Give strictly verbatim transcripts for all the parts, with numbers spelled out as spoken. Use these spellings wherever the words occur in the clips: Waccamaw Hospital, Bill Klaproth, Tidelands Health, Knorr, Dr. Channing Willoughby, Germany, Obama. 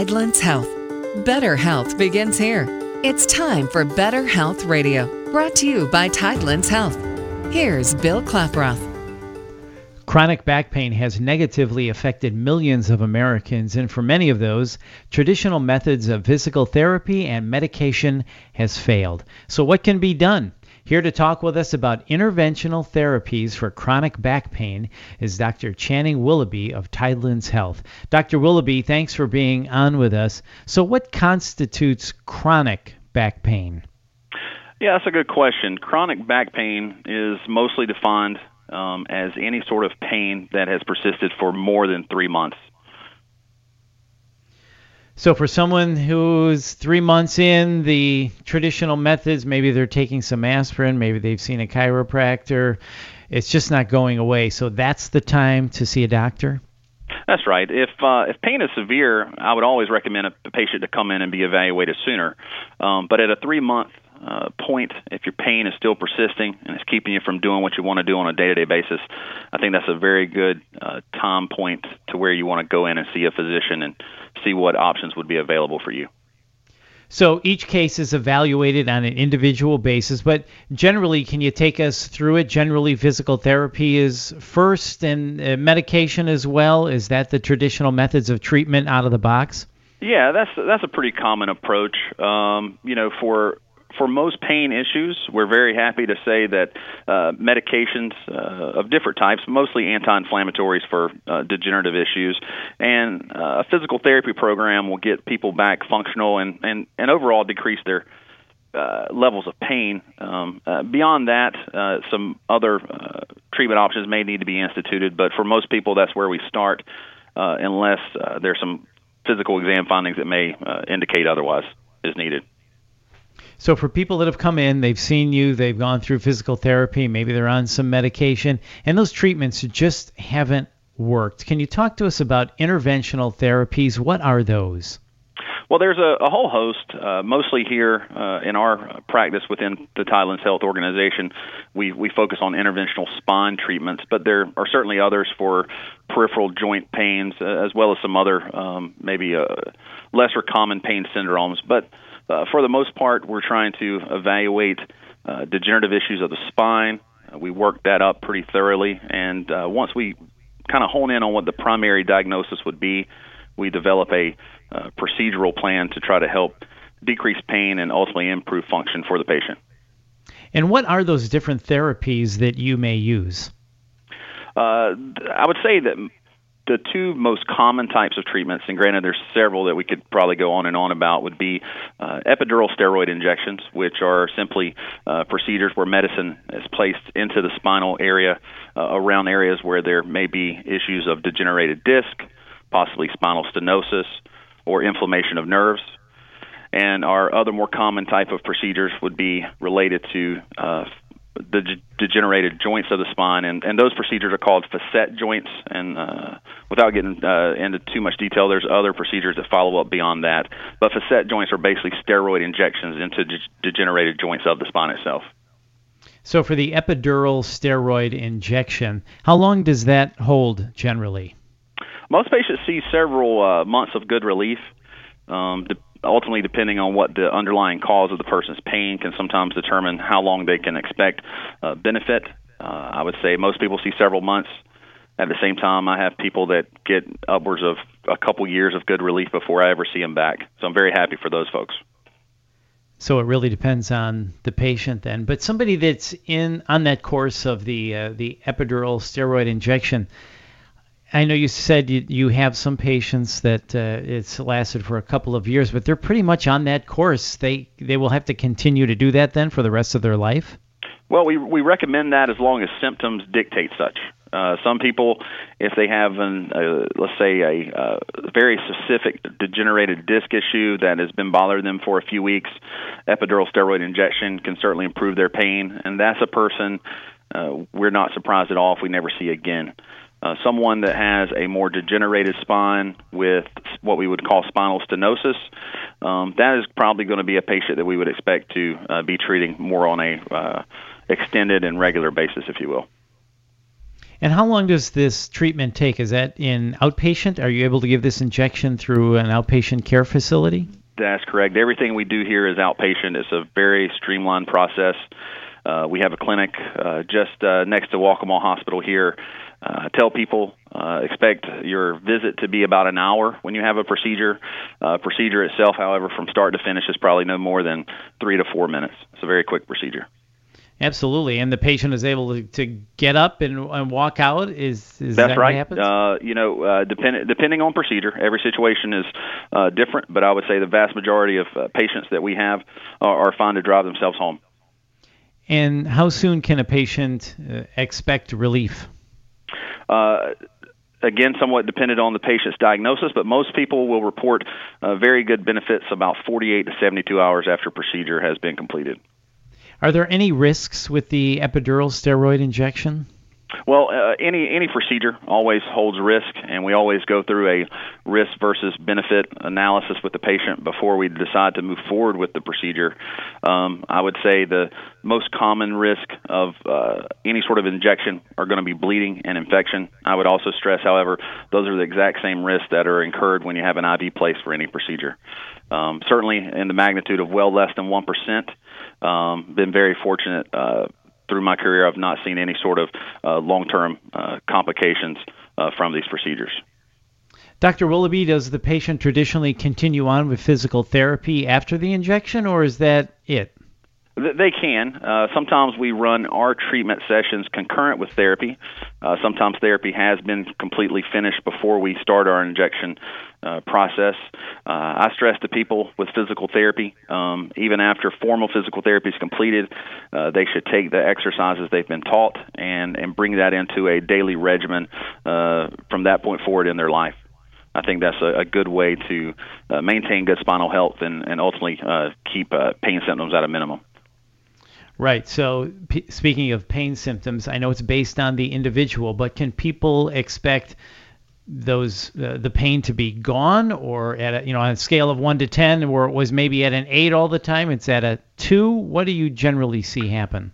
Tidelands Health. Better health begins here. It's time for Better Health Radio, brought to you by Tidelands Health. Here's Bill Klaproth. Chronic back pain has negatively affected millions of Americans, and for many of those, traditional methods of physical therapy and medication has failed. So what can be done? Here to talk with us about interventional therapies for chronic back pain is Doctor Channing Willoughby of Tidelands Health. Doctor Willoughby, thanks for being on with us. So what constitutes chronic back pain? Yeah, that's a good question. Chronic back pain is mostly defined Um, as any sort of pain that has persisted for more than three months. So for someone who's three months in, the traditional methods, maybe they're taking some aspirin, maybe they've seen a chiropractor, it's just not going away. So that's the time to see a doctor? That's right. If uh, if pain is severe, I would always recommend a patient to come in and be evaluated sooner. Um, but at a three-month Uh, point, if your pain is still persisting and it's keeping you from doing what you want to do on a day-to-day basis, I think that's a very good uh, time point to where you want to go in and see a physician and see what options would be available for you. So each case is evaluated on an individual basis, but generally, can you take us through it? Generally, physical therapy is first and uh, medication as well. Is that the traditional methods of treatment out of the box? Yeah, that's, that's a pretty common approach. Um, you know, for For most pain issues, we're very happy to say that uh, medications uh, of different types, mostly anti-inflammatories for uh, degenerative issues, and uh, a physical therapy program will get people back functional and, and, and overall decrease their uh, levels of pain. Um, uh, beyond that, uh, some other uh, treatment options may need to be instituted, but for most people, that's where we start, uh, unless uh, there's some physical exam findings that may uh, indicate otherwise is needed. So for people that have come in, they've seen you, they've gone through physical therapy, maybe they're on some medication, and those treatments just haven't worked. Can you talk to us about interventional therapies? What are those? Well, there's a, a whole host, uh, mostly here uh, in our practice within the Tidelands Health organization. We, we focus on interventional spine treatments, but there are certainly others for peripheral joint pains, uh, as well as some other um, maybe uh, lesser common pain syndromes. But Uh, for the most part, we're trying to evaluate uh, degenerative issues of the spine. Uh, we work that up pretty thoroughly, and uh, once we kind of hone in on what the primary diagnosis would be, we develop a uh, procedural plan to try to help decrease pain and ultimately improve function for the patient. And what are those different therapies that you may use? Uh, I would say that the two most common types of treatments, and granted there's several that we could probably go on and on about, would be uh, epidural steroid injections, which are simply uh, procedures where medicine is placed into the spinal area uh, around areas where there may be issues of degenerated disc, possibly spinal stenosis, or inflammation of nerves. And our other more common type of procedures would be related to uh, the g- degenerated joints of the spine, and, and those procedures are called facet joints, and uh, without getting uh, into too much detail, there's other procedures that follow up beyond that, but facet joints are basically steroid injections into de- degenerated joints of the spine itself. So for the epidural steroid injection, how long does that hold generally? Most patients see several uh, months of good relief. Um, de- Ultimately, depending on what the underlying cause of the person's pain can sometimes determine how long they can expect uh, benefit. Uh, I would say most people see several months. At the same time, I have people that get upwards of a couple years of good relief before I ever see them back. So I'm very happy for those folks. So it really depends on the patient then. But somebody that's in on that course of the uh, the epidural steroid injection, I know you said you, you have some patients that uh, it's lasted for a couple of years, but they're pretty much on that course. They they will have to continue to do that then for the rest of their life? Well, we we recommend that as long as symptoms dictate such. Uh, some people, if they have, an, uh, let's say, a uh, very specific degenerated disc issue that has been bothering them for a few weeks, epidural steroid injection can certainly improve their pain, and that's a person uh, we're not surprised at all if we never see again. Uh, someone that has a more degenerated spine with what we would call spinal stenosis, um, that is probably going to be a patient that we would expect to uh, be treating more on a uh, extended and regular basis, if you will. And how long does this treatment take? Is that in outpatient? Are you able to give this injection through an outpatient care facility? That's correct. Everything we do here is outpatient. It's a very streamlined process. Uh, we have a clinic uh, just uh, next to Waccamaw Hospital here. Uh, tell people, uh, expect your visit to be about an hour when you have a procedure. Uh, procedure itself, however, from start to finish is probably no more than three to four minutes. It's a very quick procedure. Absolutely, and the patient is able to, to get up and, and walk out. Is, is that right? What happens? Uh, you know, uh, depend, depending on procedure, every situation is uh, different, but I would say the vast majority of uh, patients that we have are, are fine to drive themselves home. And how soon can a patient uh, expect relief? Uh, again, somewhat dependent on the patient's diagnosis, but most people will report uh, very good benefits about forty-eight to seventy-two hours after procedure has been completed. Are there any risks with the epidural steroid injection? Well, uh, any any procedure always holds risk, and we always go through a risk versus benefit analysis with the patient before we decide to move forward with the procedure. Um, I would say the most common risk of uh, any sort of injection are going to be bleeding and infection. I would also stress, however, those are the exact same risks that are incurred when you have an I V placed for any procedure. Um, certainly in the magnitude of well less than one percent. Um, been very fortunate uh, through my career. I've not seen any sort of uh, long-term uh, complications uh, from these procedures. Doctor Willoughby, does the patient traditionally continue on with physical therapy after the injection, or is that it? They can. Uh, sometimes we run our treatment sessions concurrent with therapy. Uh, sometimes therapy has been completely finished before we start our injection uh, process. Uh, I stress to people with physical therapy, um, even after formal physical therapy is completed, uh, they should take the exercises they've been taught and, and bring that into a daily regimen uh, from that point forward in their life. I think that's a, a good way to uh, maintain good spinal health and, and ultimately uh, keep uh, pain symptoms at a minimum. Right. So p- speaking of pain symptoms, I know it's based on the individual, but can people expect those uh, the pain to be gone, or at a, you know, on a scale of one to ten, where it was maybe at an eight all the time, it's at a two? What do you generally see happen?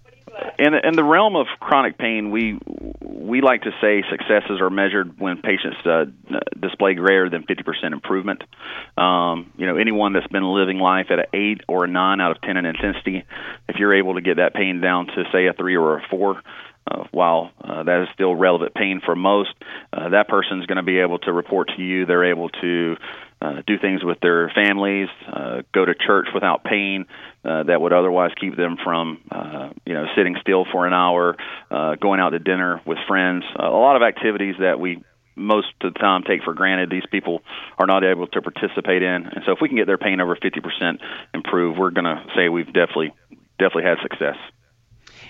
In, in the realm of chronic pain, we we like to say successes are measured when patients uh, display greater than fifty percent improvement. Um, you know, anyone that's been living life at an eight or a nine out of ten in intensity, if you're able to get that pain down to, say, a three or a four, uh, while uh, that is still relevant pain for most, uh, that person's going to be able to report to you they're able to Uh, do things with their families, uh, go to church without pain uh, that would otherwise keep them from, uh, you know, sitting still for an hour, uh, going out to dinner with friends. Uh, a lot of activities that we most of the time take for granted, these people are not able to participate in. And so if we can get their pain over fifty percent improved, we're going to say we've definitely, definitely had success.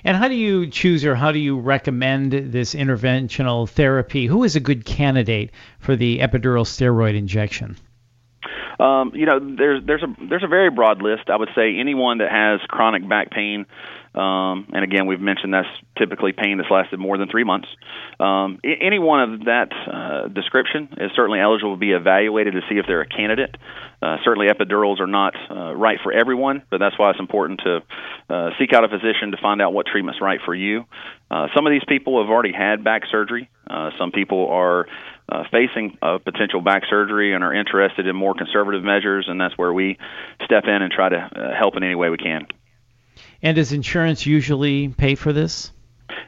And how do you choose or how do you recommend this interventional therapy? Who is a good candidate for the epidural steroid injection? Um, you know, there's there's a there's a very broad list. I would say anyone that has chronic back pain, um, and again, we've mentioned that's typically pain that's lasted more than three months. Um, any one of that uh, description is certainly eligible to be evaluated to see if they're a candidate. Uh, certainly, epidurals are not uh, right for everyone, but that's why it's important to uh, seek out a physician to find out what treatment's right for you. Uh, some of these people have already had back surgery. Uh, some people are uh, facing a potential back surgery and are interested in more conservative measures, and that's where we step in and try to uh, help in any way we can. And does insurance usually pay for this?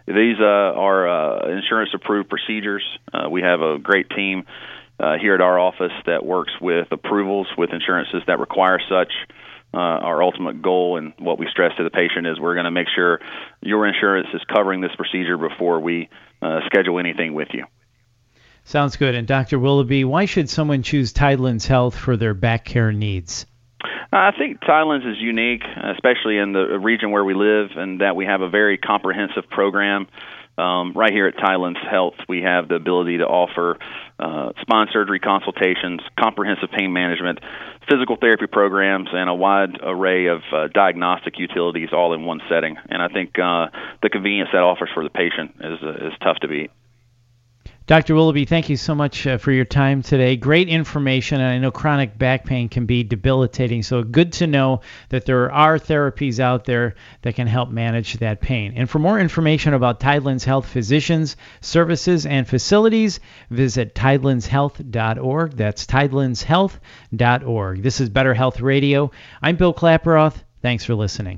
These uh, are uh, insurance-approved procedures. Uh, we have a great team uh, here at our office that works with approvals with insurances that require such. Uh, our ultimate goal and what we stress to the patient is we're going to make sure your insurance is covering this procedure before we uh, schedule anything with you. Sounds good. And Doctor Willoughby, why should someone choose Tidelands Health for their back care needs? I think Tidelands is unique, especially in the region where we live, and that we have a very comprehensive program. Um, right here at Tidelands Health, we have the ability to offer uh, spine surgery consultations, comprehensive pain management, physical therapy programs, and a wide array of uh, diagnostic utilities all in one setting. And I think uh, the convenience that offers for the patient is, uh, is tough to beat. Doctor Willoughby, thank you so much uh, for your time today. Great information, and I know chronic back pain can be debilitating, so good to know that there are therapies out there that can help manage that pain. And for more information about Tidelands Health physicians, services, and facilities, visit tidelands health dot org. That's tidelands health dot org. This is Better Health Radio. I'm Bill Klaproth. Thanks for listening.